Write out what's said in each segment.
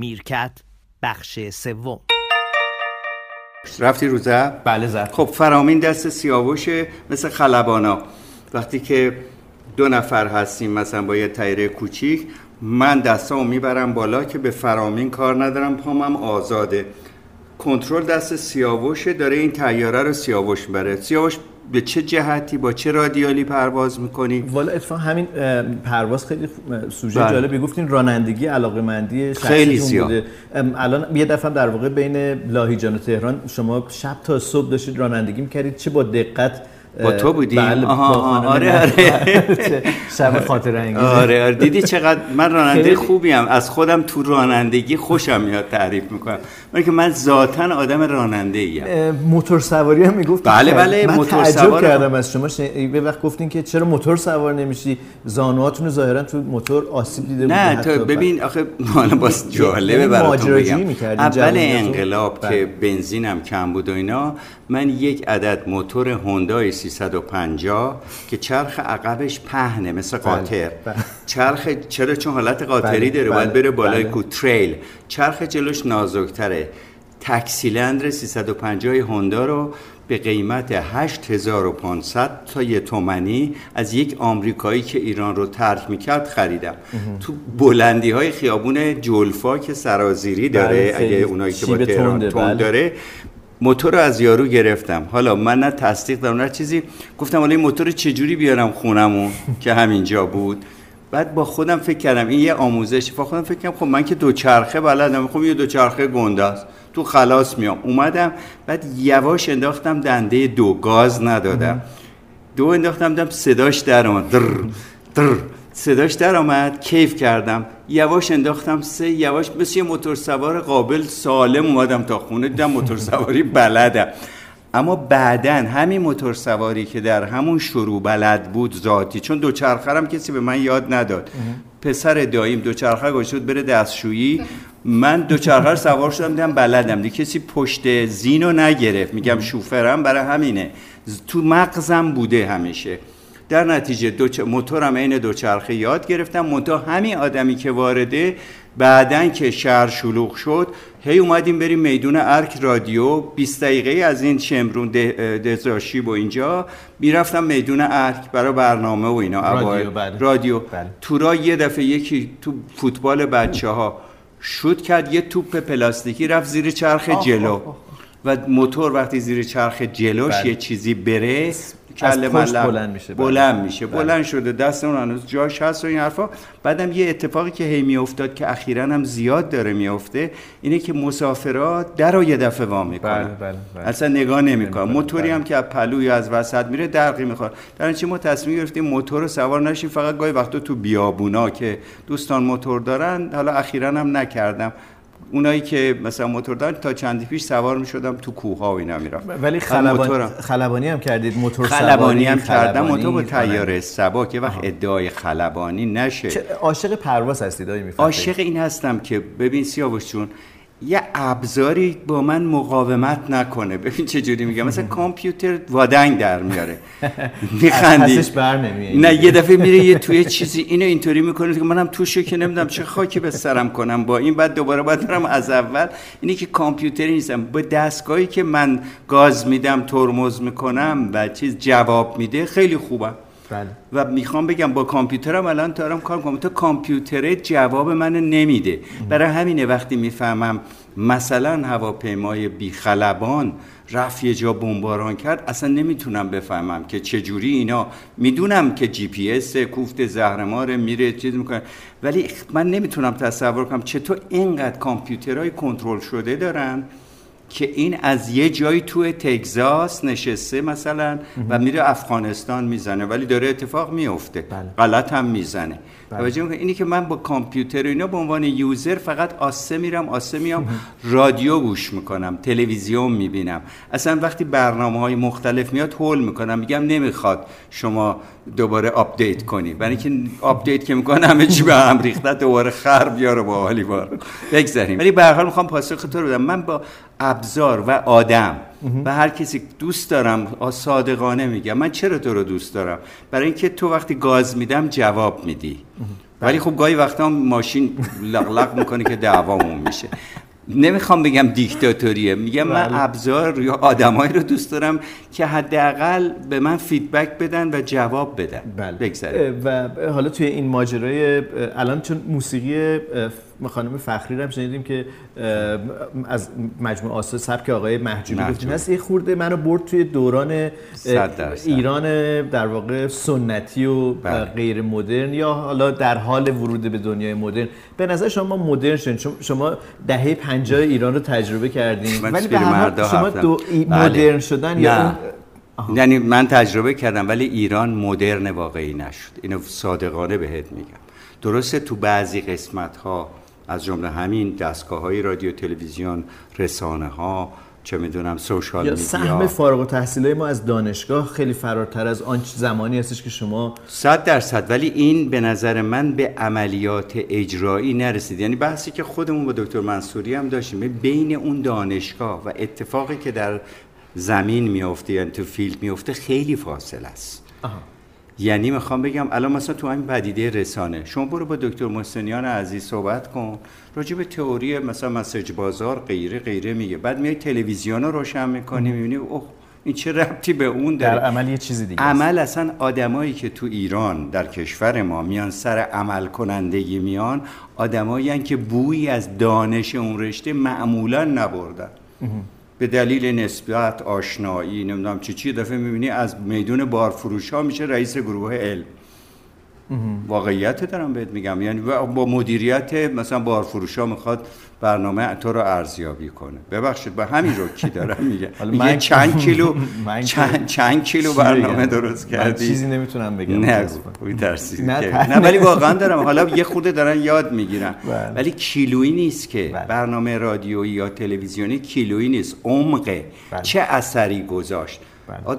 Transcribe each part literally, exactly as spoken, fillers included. میرکت بخش سوم. رفتی رو زب؟ بله زب. خب فرامین دست سیاوشه، مثل خلبانا وقتی که دو نفر هستیم مثلا با یه تیره کوچیک، من دستامو میبرم بالا که به فرامین کار ندارم، پامم آزاده. کنترل دست سیاوشه، داره این تیاره رو سیاوش میبره. سیاوش به چه جهتی با چه رادیالی پرواز میکنی؟ والا اتفاقا همین پرواز خیلی سوژه جالبی، گفتین رانندگی علاقه‌مندی شخصیتون بوده. الان یه دفعه در واقع بین لاهیجان و تهران شما شب تا صبح داشتید رانندگی میکردید، چه با دقت با تو بودی؟ آها آها آره آره شب خاطره انگیزه. آره آره دیدی چقدر من راننده خوبی ام، از خودم تو رانندگی خوشم میاد تعریف میکنم، من که من ذاتاً آدم راننده ایم. موتور سواری هم میگفت؟ بله بله موتور سوار کردم از شما. یه وقت گفتین که چرا موتور سوار نمیشی، زانوهاتون رو ظاهرا تو موتور آسیب دیده بود. نه تو ببین آخه حالا باز جالبه براتون بگم، اول انقلاب که بنزینم کم بود و اینا، من یک عدد موتور هوندای سیصد و پنجاه که چرخ عقبش پهنه مثل قاطر، چرخ چرا چون حالت قاطری داره باید بره بالای کو تریل، چرخ جلوش نازک‌تره، تک سیلندر سیصد و پنجاه هوندا رو به قیمت هشت هزار و پانصد تا یه تومانی از یک آمریکایی که ایران رو ترک میکرد خریدم. تو بلندی های خیابون جلفا که سرازیری داره، اگه اونایی که با تهران تند داره، موتور رو از یارو گرفتم. حالا من نه تصدیق دارم نه چیزی، گفتم حالا این موتور چجوری بیارم خونمون که همینجا بود. بعد با خودم فکر کردم این یه آموزشه، با خودم فکر کردم خب من که دوچرخه بلدم، خب یه دوچرخه گنده است تو خلاص میام. اومدم بعد یواش انداختم دنده دو، گاز ندادم، دو انداختم دم، صداش در اومد، در در صداش در آمد، کیف کردم، یواش انداختم سه، یواش مثل یه موتور سوار قابل سالم اومدم تا خونه، دیدم موتور سواری بلدم. اما بعدن همین موتور سواری که در همون شروع بلد بود ذاتی، چون دوچرخه‌رم کسی به من یاد نداد، پسر داییم دوچرخه گذاشت بره دستشویی، من دوچرخه سوار شدم دیدم بلدم، دیگه کسی پشت زینو نگرفت، میگم شوفرم برای همینه تو مغزم بوده همیشه. در نتیجه دوچ... موتورم این دوچرخه یاد گرفتم. منتها همین آدمی که وارده بعدن که شهر شلوغ شد، هی اومدیم بریم میدون ارک رادیو، بیست دقیقه از این شمرون دزاشی و اینجا میرفتم میدون ارک برای برنامه و اینا رادیو, بله. رادیو. بله. تو را یه دفعه یکی تو فوتبال بچه ها شوت کرد، یه توپ پلاستیکی رفت زیر چرخ جلو. آه آه آه. و موتور وقتی زیر چرخ جلوش بله. یه چیزی بره از پشت بلند میشه بلند میشه بلند, بلند شده، دست اون هنوز جاش هست و این حرفا. بعدم یه اتفاقی که هی میافتاد که اخیراً هم زیاد داره میافته اینه که مسافرها درو یه دفعه وا میکنن، بله بله بله. اصلا نگاه نمیکنن، موتوری هم که از پلو یا از وسط میره درقی میخوره. در نتیجه ما تصمیم گرفتیم موتور رو سوار نشیم، فقط گاهی وقتا تو بیابونا که دوستان موتور دارن، حالا اخیراً هم نکردم، اونایی که مثلا موتور دارن تا چندی پیش سوار می‌شدم تو کوه‌ها و اینا میرم. ولی خلبان... خلبانی هم کردید موتور سواری؟ خلبانی هم کردم، موتور با تیاره سبا که وقت ادعای خلبانی نشه. عاشق پرواز هستید آقای میفرمایید؟ عاشق این هستم که ببین سیاوش جون یه ابزاری با من مقاومت نکنه. ببین چه جوری میگم، مثلا کامپیوتر وادنگ در میاره میخندی ازش بر نمیاد، نه یه دفعه میره یه توی چیزی اینو اینطوری میکنه که منم توشه که نمیدونم چه خاکی به سرم کنم با این، بعد دوباره باید برم از اول. اینی که کامپیوتری نیستم، با دستگاهی که من گاز میدم ترمز میکنم و چیز جواب میده خیلی خوبه. بله. و میخوام بگم با کامپیوترم الان دارم کار میکنم، تو کامپیوتره جواب من نمیده، برای همینه وقتی میفهمم مثلا هواپیمای بیخلبان رفت یه جا بمباران کرد، اصلا نمیتونم بفهمم که چجوری اینا، میدونم که جی پی اس کوفت زهرمار میره چیز میکنه، ولی من نمیتونم تصور کنم چطور اینقدر کامپیوترهای کنترل شده دارن که این از یه جایی توی تگزاس نشسته مثلا و میره افغانستان میزنه، ولی داره اتفاق میفته، بله. غلط هم میزنه. توجه میکنی اینی که من با کامپیوتر و اینا به عنوان یوزر فقط آسه میرم آسه میام، رادیو گوش میکنم، تلویزیون میبینم، اصلا وقتی برنامه های مختلف میاد هول میکنم، میگم نمیخواد شما دوباره آپدیت کنی، برای اینکه آپدیت که میکنه همه چی به هم ریخته، دوباره خرب یارو با حالی بار بگذریم. ولی به هر حال میخوام پاسخ تو بدم، من با ابزار و آدم و هر کسی دوست دارم، صادقانه میگم من چرا تو رو دوست دارم، برای اینکه تو وقتی گاز میدم جواب میدی، ولی خب گاهی وقتا ماشین لغلق میکنه که دعوامون میشه. نمیخوام بگم دیکتاتوریه، میگم من ابزار یا آدمایی رو دوست دارم که حداقل به من فیدبک بدن و جواب بدن. بله. و حالا توی این ماجرای الان چون موسیقی خانم فخری رو هم شنیدیم که از مجموع آسا سبک آقای مهجوری گفتیم، هست یه خورده منو برد توی دوران ایران در واقع سنتی و بله. غیر مدرن یا حالا در حال ورود به دنیای مدرن. به نظر شما مدرن شدید، شما دهه پنجاه ایران رو تجربه کردیم، ولی به همه شما دو مدرن شدن بله. یا یعنی من تجربه کردم ولی ایران مدرن واقعی نشد. اینو صادقانه بهت میگم. درسته تو بعضی قسمت‌ها از جمله همین دستگاه‌های رادیو، تلویزیون، رسانه‌ها، چه می‌دونم سوشال میدیا، سهم فارغ التحصیلای ما از دانشگاه خیلی فراتر از آن زمانی هستش که شما صد درصد. ولی این به نظر من به عملیات اجرایی نرسید. یعنی بحثی که خودمون با دکتر منصوری هم داشتیم بین اون دانشگاه و اتفاقی که در زمین می‌افته، یعنی تو فیلد می‌افته، خیلی فاصله است. آها. یعنی میخوام بگم الان مثلا تو همین پدیده رسانه شما برو با دکتر محسنیان عزیز صحبت کن راجع به تئوری مثلا مسج بازار غیره غیره میگه، بعد میای تلویزیونو روشن میکنی میبینی اوه این چه ربطی به اون داره. در عمل یه چیز دیگه عمل است. اصلا آدمایی که تو ایران در کشور ما میان سر عمل کنندگی میان، آدمایی ان که بویی از دانش اون رشته معمولا نبردن به دلیل نسبت آشنایی نمیدونم چی چی. دفعه میبینی از میدون بارفروش ها میشه رئیس گروه علم. واقعیت دارم بهت میگم. یعنی با مدیریت مثلا بارفروش ها میخواد برنامه تو رو ارزیابی کنه. ببخشید با همین رو کی دارم میگه میگه چند کیلو چند چند کیلو برنامه درست کردی. چیزی نمیتونم بگم. نه ترسید. نه ولی واقعا دارم. حالا یه خورده دارن یاد میگیرن ولی کیلویی نیست که برنامه رادیویی یا تلویزیونی کیلویی نیست، عمقه. چه اثری گذاشت.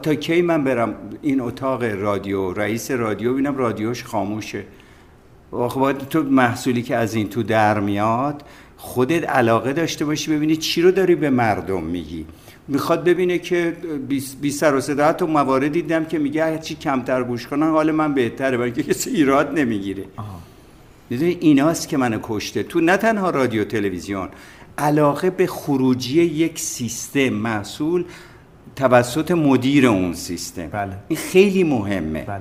تا کی من برم این اتاق رادیو رئیس رادیو ببینم رادیوش خاموشه؟ خب تو محصولی که از این تو در میاد خودت علاقه داشته باشی ببینی چی رو داری به مردم میگی. میخواد ببینه که بی سر و صدا تو موارد دیدم که میگه هر چی کمتر گوش کنن حال من بهتره، بلکه کسی ایراد نمیگیره. میدونی ایناست که منو کشته. تو نه تنها رادیو تلویزیون، علاقه به خروجی یک سیستم محصول توسط مدیر اون سیستم. بله. این خیلی مهمه. بله.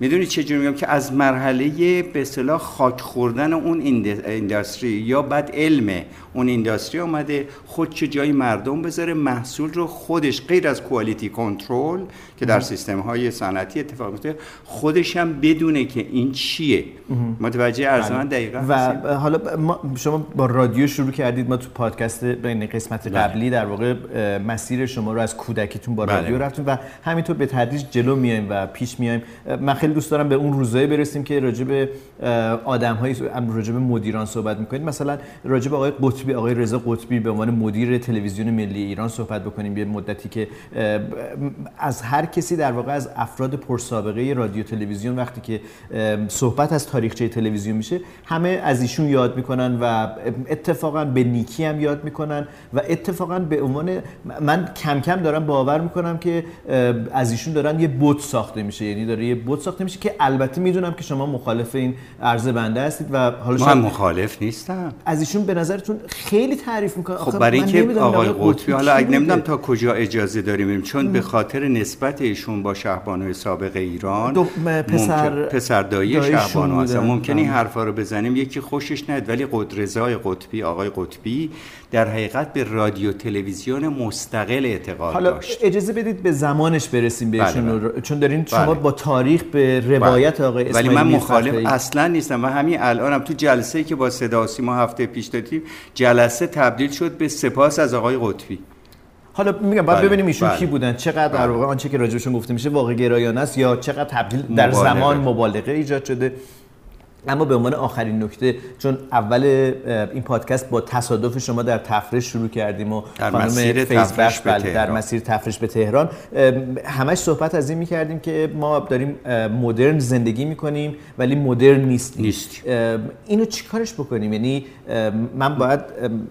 میدونی چه جوری میگم که از مرحله به اصطلاح خاک خوردن اون اینداستری یا بعد علم اون اینداستری اومده خود چه جای مردم بذاره محصول رو خودش غیر از کوالیتی کنترل که در سیستم‌های صنعتی اتفاق میفته خودش هم بدونه که این چیه. متوجه ارزش دقیقاً. و حالا ما شما با رادیو شروع کردید، ما تو پادکست بین قسمت قبلی در واقع مسیر شما رو از کودکیتون با رادیو رفتیم و همینطور به تدریج جلو میایم و پیش میایم. من خیلی دوست دارم به اون روزایی برسیم که راجع به آدم‌های راجع به مدیران صحبت می‌کنید، مثلا راجع به آقای قطبی، آقای رضا قطبی به عنوان مدیر تلویزیون ملی ایران صحبت بکنیم. یه مدتی که از هر کسی در واقع از افراد پرسابقه رادیو تلویزیون وقتی که صحبت از تاریخچه تلویزیون میشه همه از ایشون یاد میکنن و اتفاقا به نیکی هم یاد میکنن و اتفاقا به عنوان من کم کم دارم باور میکنم که از ایشون دارن یه بت ساخته میشه، یعنی داره یه بت ساخته میشه که البته میدونم که شما مخالف این عرض بنده هستید و حالا شما مخالف نیستم. از ایشون به نظرتون خیلی تعریف میکنن. خب برای اینکه آقای قطبی حالا اگه نمیدونم تا کجا اجازه داریم چون ام. به خاطر نسبت ایشون با شهبانوی سابق ایران دو پسر پسر دایی شهبانو هست، ممکنه این حرفا رو بزنیم یکی خوشش نیاد، ولی قدرزای قطبی آقای قطبی در حقیقت به رادیو تلویزیون مستقل اعتقاد حالا داشت. حالا اجازه بدید به زمانش برسیم به ایشون رو چون دارین شما با تاریخ به روایت بله. آقای اسماعیلی، ولی من مخالف اصلا نیستم و همین الانم تو جلسه‌ای که با صدا و سیما هفته پیش داشتیم جلسه تبدیل شد به سپاس از آقای قطبی. حالا میگم باید بله. ببینیم ایشون بله. کی بودن، چقدر در واقع آنچه که راجعشون گفته میشه واقع گرایانه است یا چقدر تبدیل در مبالغه. زمان مبالغه ایجاد شده. اما به عنوان آخرین نکته چون اول این پادکست با تصادف شما در تفرش شروع کردیم و در مسیر تفرش به تهران. در مسیر تفرش به تهران همش صحبت از این می‌کردیم که ما داریم مدرن زندگی می‌کنیم ولی مدرن نیستیم. نیست. اینو چیکارش بکنیم؟ یعنی من باید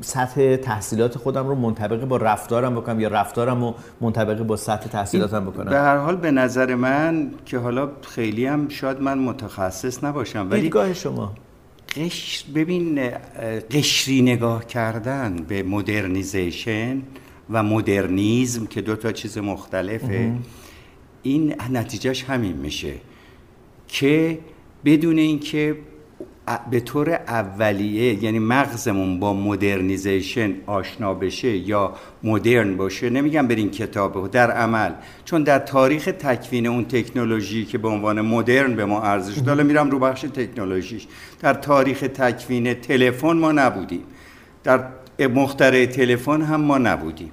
سطح تحصیلات خودم رو منطبق با رفتارم بکنم یا رفتارم رو منطبق با سطح تحصیلاتم بکنم؟ به هر حال به نظر من که حالا خیلی هم شاید من متخصص نباشم ولی نگاه شما؟ قشر، ببین قشری نگاه کردن به مدرنیزیشن و مدرنیزم که دو تا چیز مختلفه، این نتیجهش همین میشه که بدون اینکه به طور اولیه یعنی مغزمون با مدرنیزیشن آشنا بشه یا مدرن باشه، نمیگم برین کتابو، در عمل، چون در تاریخ تکوین اون تکنولوژی که به عنوان مدرن به ما ارزش داره، میرم رو بخش تکنولوژیش، در تاریخ تکوین تلفن ما نبودیم، در مخترع تلفن هم ما نبودیم،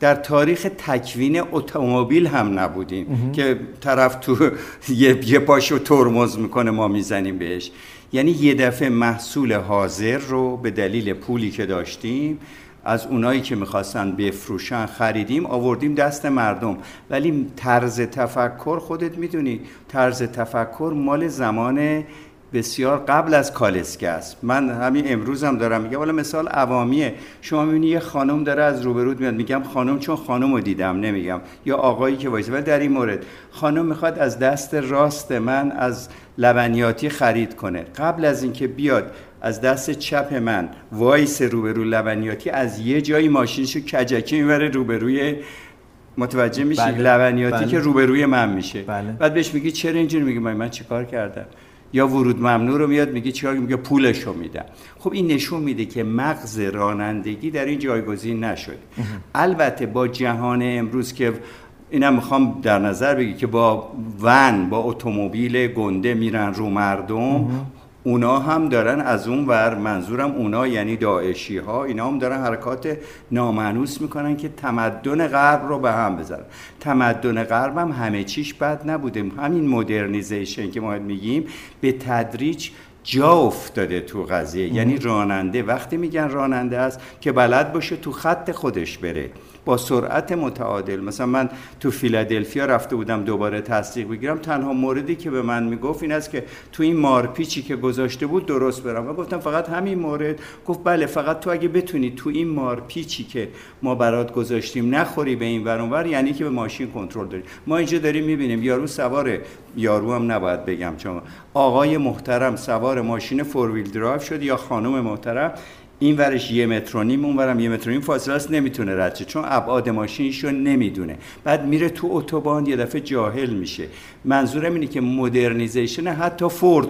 در تاریخ تکوین اتومبیل هم نبودیم که طرف تو یه پاشو ترمز میکنه ما میزنیم بهش. یعنی یه دفعه محصول حاضر رو به دلیل پولی که داشتیم از اونایی که میخواستن بفروشن خریدیم، آوردیم دست مردم. ولی طرز تفکر، خودت میدونی، طرز تفکر مال زمان بسیار قبل از کالسکه است. من همین امروز هم دارم میگم، والا مثال عوامیه، شما میبینی یه خانم داره از روبرود میاد، میگم خانم چون خانم رو دیدم، نمیگم یا آقایی که وایسه. ولی در این مورد خانم میخواد از دست راست من از لبنیاتی خرید کنه، قبل از اینکه بیاد از دست چپ من وایس روبرو لبنیاتی، از یه جایی ماشینشو کجکی میبره روبروی، متوجه میشی؟ بله. لبنیاتی بله. که روبروی من میشه. بله. بعد بهش میگی چرا اینجوری میگی؟ من چیکار کردم؟ یا ورود ممنوع رو میاد میگه چیکار، میگه پولش رو میدم. خب این نشون میده که مغز رانندگی در این جایگزین نشد. البته با جهان امروز که اینم میخوام در نظر بگی که با ون، با اتومبیل گنده میرن رو مردم، اونا هم دارن از اون ور، منظورم اونا یعنی داعشی ها، اینا هم دارن حرکات نامانوس میکنن که تمدن غرب رو به هم بزنن. تمدن غرب هم همه چیش بد نبوده، همین مدرنیزیشن که ما میگیم به تدریج جا افتاده تو قضیه. یعنی راننده، وقتی میگن راننده است که بلد باشه تو خط خودش بره با سرعت متعادل. مثلا من تو فیلادلفیا رفته بودم دوباره تصدیق بگیرم، تنها موردی که به من میگفت این است که تو این مارپیچی که گذاشته بود درست برم. و گفتم فقط همین مورد؟ گفت بله، فقط تو اگه بتونی تو این مارپیچی که ما برات گذاشتیم نخوری به این ور اون ور، یعنی که به ماشین کنترل داری. ما اینجا داریم میبینیم یارو سوار، یارو هم نباید بگم چون آقای محترم سوار ماشین فور ویل درایو شد، یا خانم محترم، این ورش یه متر و نیم، اون ورم یه متر و نیم فاصله است، نمیتونه رد شه چون ابعاد ماشینشو نمیدونه، بعد میره تو اتوبان یه دفعه جاهل میشه. منظورم اینه که مدرنیزیشن حتی فورد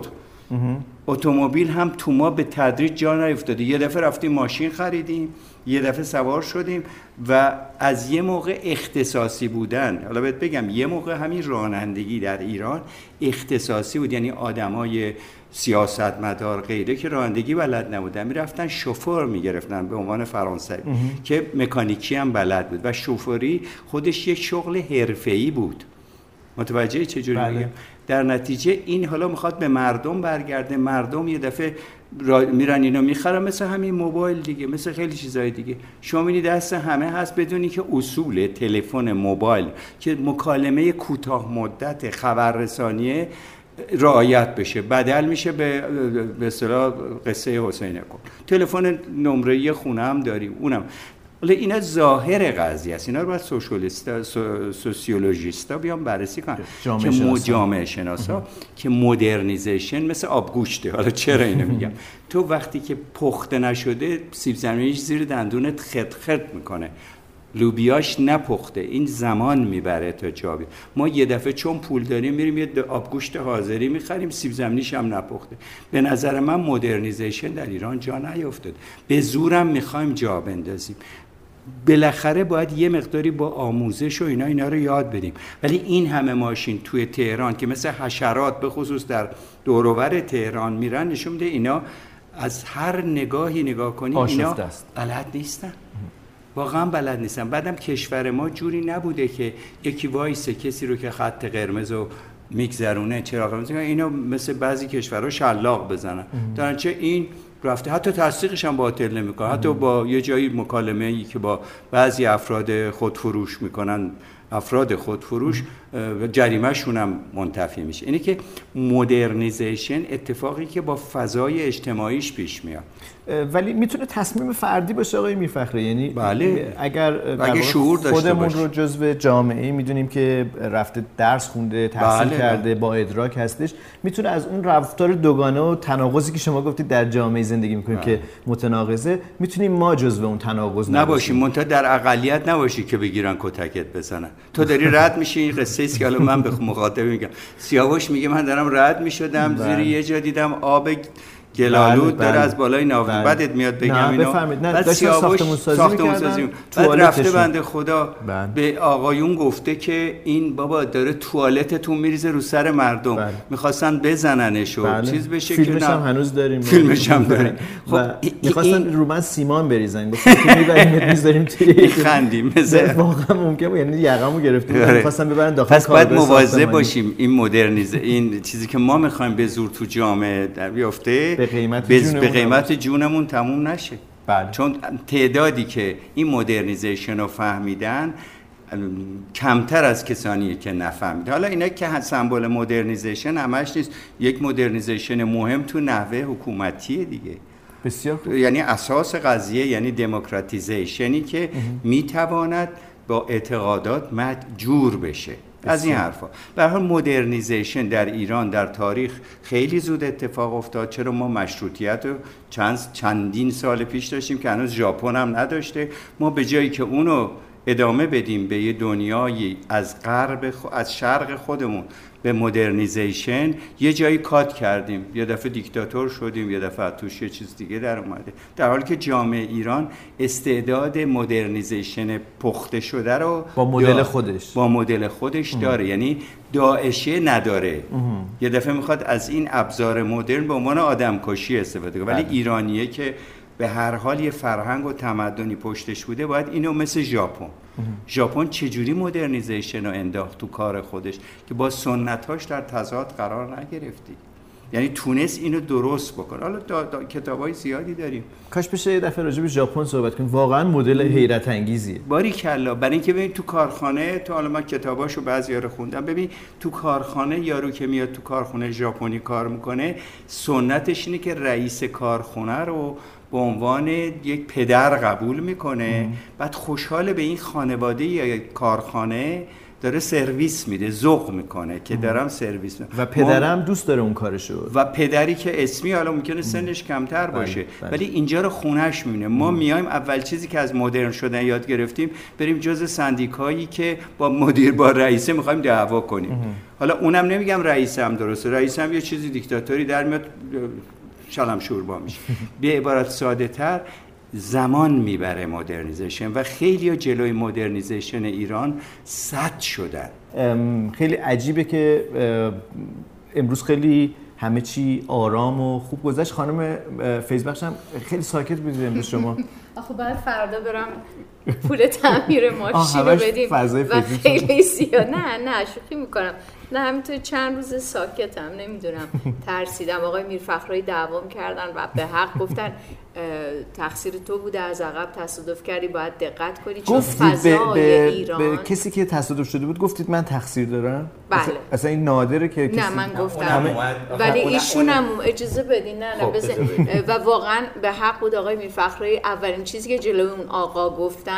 اتومبیل هم تو ما به تدریج جا نیفتاده. یه دفعه رفتیم ماشین خریدیم، یه دفعه سوار شدیم و از یه موقع اختصاصی بودن، حالا بهت بگم یه موقع همین رانندگی در ایران اختصاصی بود، یعنی آدمای سیاستمدار غیره که رانندگی بلد نبودن میرفتن شوفر میگرفتن به عنوان فرانسوی که مکانیکی هم بلد بود و شوفری خودش یک شغل حرفه‌ای بود. متوجه چجوری بله. میگم؟ در نتیجه این حالا میخواد به مردم برگرده، مردم یه دفعه را میرن اینو میخرن، مثل همین موبایل دیگه، مثل خیلی چیزای دیگه. شما میبینید دست همه هست بدونی که اصول تلفن موبایل که مکالمه کوتاه مدت خبررسانی رعایت بشه، بدل میشه به به اصطلاح قصه حسین کو. تلفن نمره خونه هم داریم، اونم ولی اینا ظاهر قضیه است. اینا رو باید سوشیالیستا، سوسیولوژیستا بیان بررسی کنن، که جامعه شناسا، که مدرنیزیشن مثل آبگوشته. حالا چرا اینو میگم؟ تو وقتی که پخته نشده سیب زمینیش زیر دندونت خرد خرد میکنه، لوبیاش نپخته، این زمان میبره تا جا بیاد. ما یه دفعه چون پول داریم میریم یه آبگوشت حاضری میخریم، سیب زمینیش هم نپخته. به نظر من مدرنیزیشن در ایران جا نیافتاد، به زورم میخوایم جا بندازیم. بالاخره باید یه مقداری با آموزش و اینا اینا رو یاد بدیم. ولی این همه ماشین توی تهران که مثل حشرات به خصوص در دور و بر تهران میرن، نشون میده اینا از هر نگاهی نگاه کنی اینا بلد نیستن، واقعا بلد نیستن. بعدم کشور ما جوری نبوده که یکی وایسه کسی رو که خط قرمزو میگذرونه، چراغ قرمز، اینا مثل بعضی کشورها شلاق بزنن. دارن چه این رفته، حتی تصدیقش هم باطل نمیکنه، حتی با یه جایی مکالمه ای که با بعضی افراد خودفروش میکنن، افراد خودفروش جریمه شون هم منتفی میشه. اینه که مدرنیزیشن اتفاقی که با فضای اجتماعیش پیش میاد. ولی میتونه تصمیم فردی باشه آقای میرفخرایی، یعنی بله. اگر اگه شعور داشته خودمون باشه. رو جزو جامعه میدونیم که رفته درس خونده، تحصیل بله. کرده، با ادراک هستش، میتونه از اون رفتار دوگانه و تناقضی که شما گفتید در جامعه زندگی میکنیم بله. که متناقضه، میتونیم ما جزو اون تناقض نباشیم، منتها در اقلیت نباشی که بگیرن کتکت بزنن. تو داری رد میشی. این قصه است که الان من به مخاطب میگم. سیاوش میگه من دارم رد میشدم بله. زیر یه جا دیدم آب گلالود داره از بالای ناوه، بعدت میاد بگم اینو، بعد سیاوش ساختمون سازی، بعد رفته بنده خدا بند. به آقایون گفته که این بابا داره توالتتون میریزه رو سر مردم بند. میخواستن بزننش و چیز بشه. فیلمش هم هنوز داریم، فیلمش هم داریم. خب میخواستن رو من سیمان بریزن، گفتن که میبریمت میذاریم توی خندیم مثلا، واقعا ممکن بود، یعنی یقمو گرفتیم، میخواستن ببرن داخل کاربرد. پس باید مواظب باشیم این مدرنیزه، این چیزی که ما میخوایم به زور تو جامعه بیفته، به قیمت جونمون, به قیمت جونمون تموم نشه. بله. چون تعدادی که این مدرنیزیشن رو فهمیدن کمتر از کسانیه که نفهمیدن. حالا اینا که سمبل مدرنیزیشن همش نیست، یک مدرنیزیشن مهم تو نحوه حکومتیه دیگه. بسیار خوب. یعنی اساس قضیه، یعنی دموکراتیزیشنی که میتواند با اعتقادات مجور بشه. از این حرفا. به هر حال مدرنیزیشن در ایران در تاریخ خیلی زود اتفاق افتاد. چرا ما مشروطیت رو چند چندین سال پیش داشتیم که هنوز ژاپن هم نداشته. ما به جایی که اونو ادامه بدیم به یه دنیایی از غرب خو... از شرق خودمون به مدرنیزیشن، یه جایی کات کردیم، یه دفعه دیکتاتور شدیم، یه دفعه توش یه چیز دیگه در اومده، در حالی که جامعه ایران استعداد مدرنیزیشن پخته شده رو با مدل خودش با مدل خودش داره ام. یعنی داعشه نداره ام. یه دفعه میخواد از این ابزار مدرن به عنوان آدمکشی استفاده کنه، ولی بله. ایرانیه که به هر حال یه فرهنگ و تمدنی پشتش بوده، باید اینو مثل ژاپن. ژاپن چجوری مدرنیزیشن رو انداخت تو کار خودش که با سنت‌هاش در تضاد قرار نگرفتی، یعنی تونس اینو درست بکنه. حالا دا دا کتابای زیادی داریم، کاش بشه یه دفعه راجع به ژاپن صحبت کنیم، واقعا مدل حیرت انگیزیه. باریکلا. برای اینکه ببین تو کارخانه، تو حالا من کتاباشو بعضیا رو خوندم، ببین تو کارخانه یارو که میاد تو کارخونه ژاپنی کار میکنه، سنتش اینه که رئیس کارخونه رو به عنوان یک پدر قبول میکنه ام. بعد خوشحال به این خانواده یا کارخانه داره سرویس میده، ذوق میکنه که دارم سرویس میده و پدرم دوست داره اون کارشو، و پدری که اسمی حالا ممکنه سنش کمتر باشه ولی اینجا رو خونهش میبینه. ما میایم اول چیزی که از مدرن شدن یاد گرفتیم، بریم جزء سندیکایی که با مدیر با رئیسه میخوایم دعوا کنیم ام. حالا اونم نمیگم رئیسم درسته، رئیسم یه چیزی دیکتاتوری در میاد، شلم شوربا میشه. به عبارت ساده تر، زمان میبره مدرنیزیشن و خیلی جلوی مدرنیزیشن ایران سد شدن. خیلی عجیبه که امروز خیلی همه چی آرام و خوب گذشت. خانم فیضبخش هم خیلی ساکت بودید امروز شما. آخه باید فردا برم پول تعمیر ماشین رو بدیم و خیلی زیاد. نه نه شوخی میکنم. نه همینطور چند روز ساکتم، نمیدونم، ترسیدم. آقای میرفخرایی دوام کردن و به حق گفتن تقصیر تو بوده، از عقب تصادف کردی، باید دقت کنی. چون فضای ایران، به کسی که تصادف شده بود گفتید من تقصیر دارم؟ بله. اصلا این نادره که کسی، نه من گفتم، ولی ایشونم اجازه بدین. نه نه بزن. و واقعا به حق بود آقای میرفخرایی، اولین چیزی که جلوی اون آقا گفتن،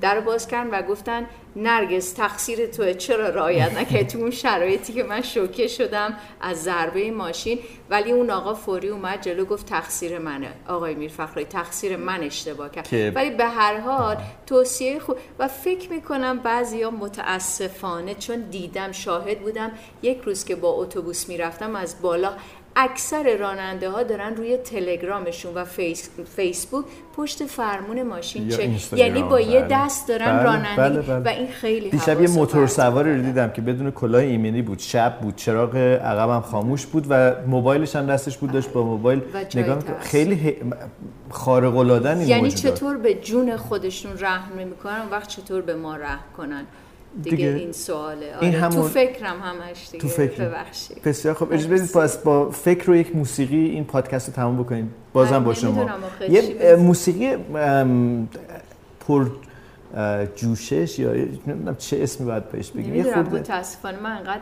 در باز کردن و گفتن نرگس تقصیر توه، چرا رعایت نکردی تو اون شرایطی که من شوکه شدم از ضربه ماشین. ولی اون آقا فوری اومد جلو گفت تقصیر منه آقای میرفخرایی، تقصیر من اشتباه کرد. ولی به هر حال توصیه خوب، و فکر میکنم بعضیا متاسفانه، چون دیدم، شاهد بودم، یک روز که با اتوبوس میرفتم از بالا، اکثر راننده ها دارن روی تلگرامشون و فیس، فیسبوک پشت فرمون ماشین چک، یعنی با یه دست دارن بله، رانندگی بله، بله، بله. و این خیلی حواس. دیشب یه موتور سواری رو دیدم که بدون کلاه ایمنی بود، شب بود، چراغ عقبم خاموش بود و موبایلش هم دستش بود، داشت با موبایل نگاه می‌کرد. خیلی خارق العاده این موضوع، یعنی چطور به جون خودشون رحم نمی‌کنن، وقت چطور به ما رحم کنن دیگه, دیگه این سواله. آره. این همون... تو فکرم همش دیگه. تو فکر. ببخشید. بسیار خب، اجازه بدید پس با فکر و یک موسیقی این پادکست رو تموم بکنیم. بازم با شما. یه موسیقی پر جوشش یا نمیدونم چه اسمی باید بهش بگیم. یه خورده متاسفانه من انقدر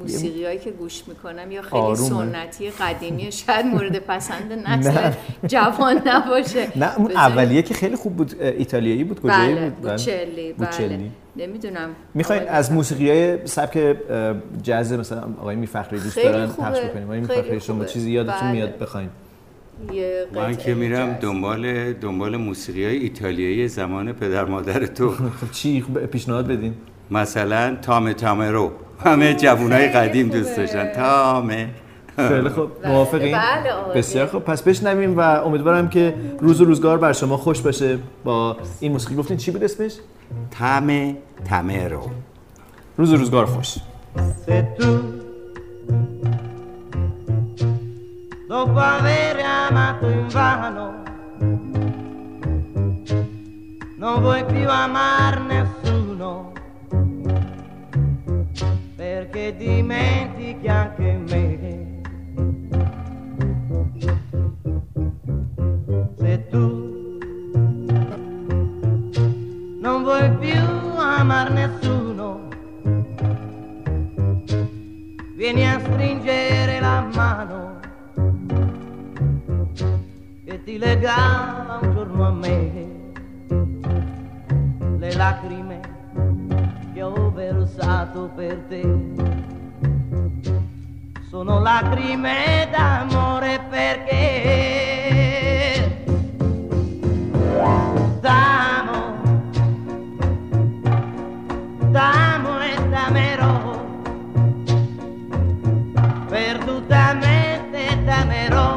موسیقیایی که گوش میکنم یا خیلی آرومه. سنتی قدیمی شاید مورد پسند نسل جوان نباشه. نه اون اولیه که خیلی خوب بود، ایتالیایی بود، کجایی بود؟ بله بوچلی. بله نمیدونم میخواین از موسیقیای سبک جاز مثلا آقای میرفخرایی دوست دارن پخش بکنیم؟ آقای میرفخرایی شما چیزی یادتون میاد بخواید؟ من که میرم دنبال دنبال موسیقیای ایتالیایی زمان پدر مادر تو. چی پیشنهاد بدین؟ مثلا تامه تامه رو همه جوانای قدیم دوست داشتن. تامه. خیلی خوب، موافقین؟ بسیار خوب، پس بشنویم و امیدوارم که روز و روزگار بر شما خوش باشه. با این موسیقی گفتین چی بود اسمش؟ تامه تامه رو. روز و روزگار خوش. Dopo aver amato invano, non vuoi più amar nessuno, perché dimentichi anche me. Se tu non vuoi più amar nessuno, vieni a stringere la mano. Ti legava un giorno a me le lacrime che ho versato per te, sono lacrime d'amore perché t'amo, t'amo e t'amerò, perdutamente t'amerò.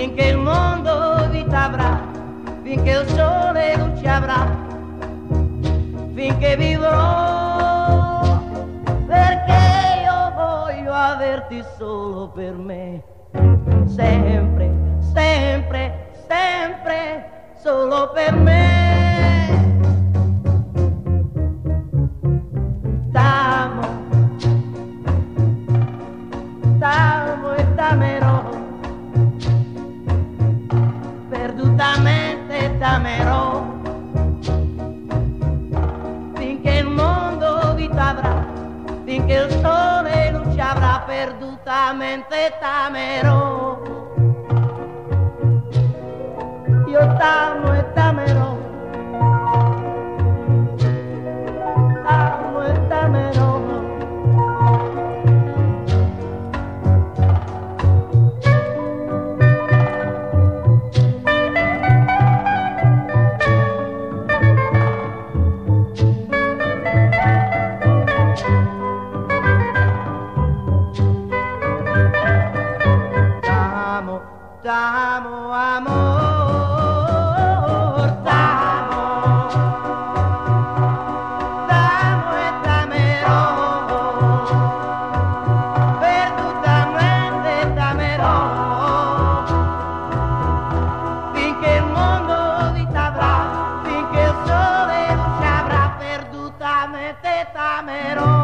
Finché il mondo vita avrà, finché il sole luce avrà, finché vivrò, perché io voglio averti solo per me, sempre, sempre, sempre, solo per me. T'amo, t'amo e t'amerò. Perdutamente t'amerò, finché il mondo vita avrà, finché il sole luce avrà, perdutamente t'amerò. Io t'amo e t'amerò, t'amo e t'amerò. T'amo, amor, t'amo, t'amo e t'amerò, perdutamente t'amerò, finché il mondo vita avrà, finché il sole luce avrà, perdutamente t'amerò.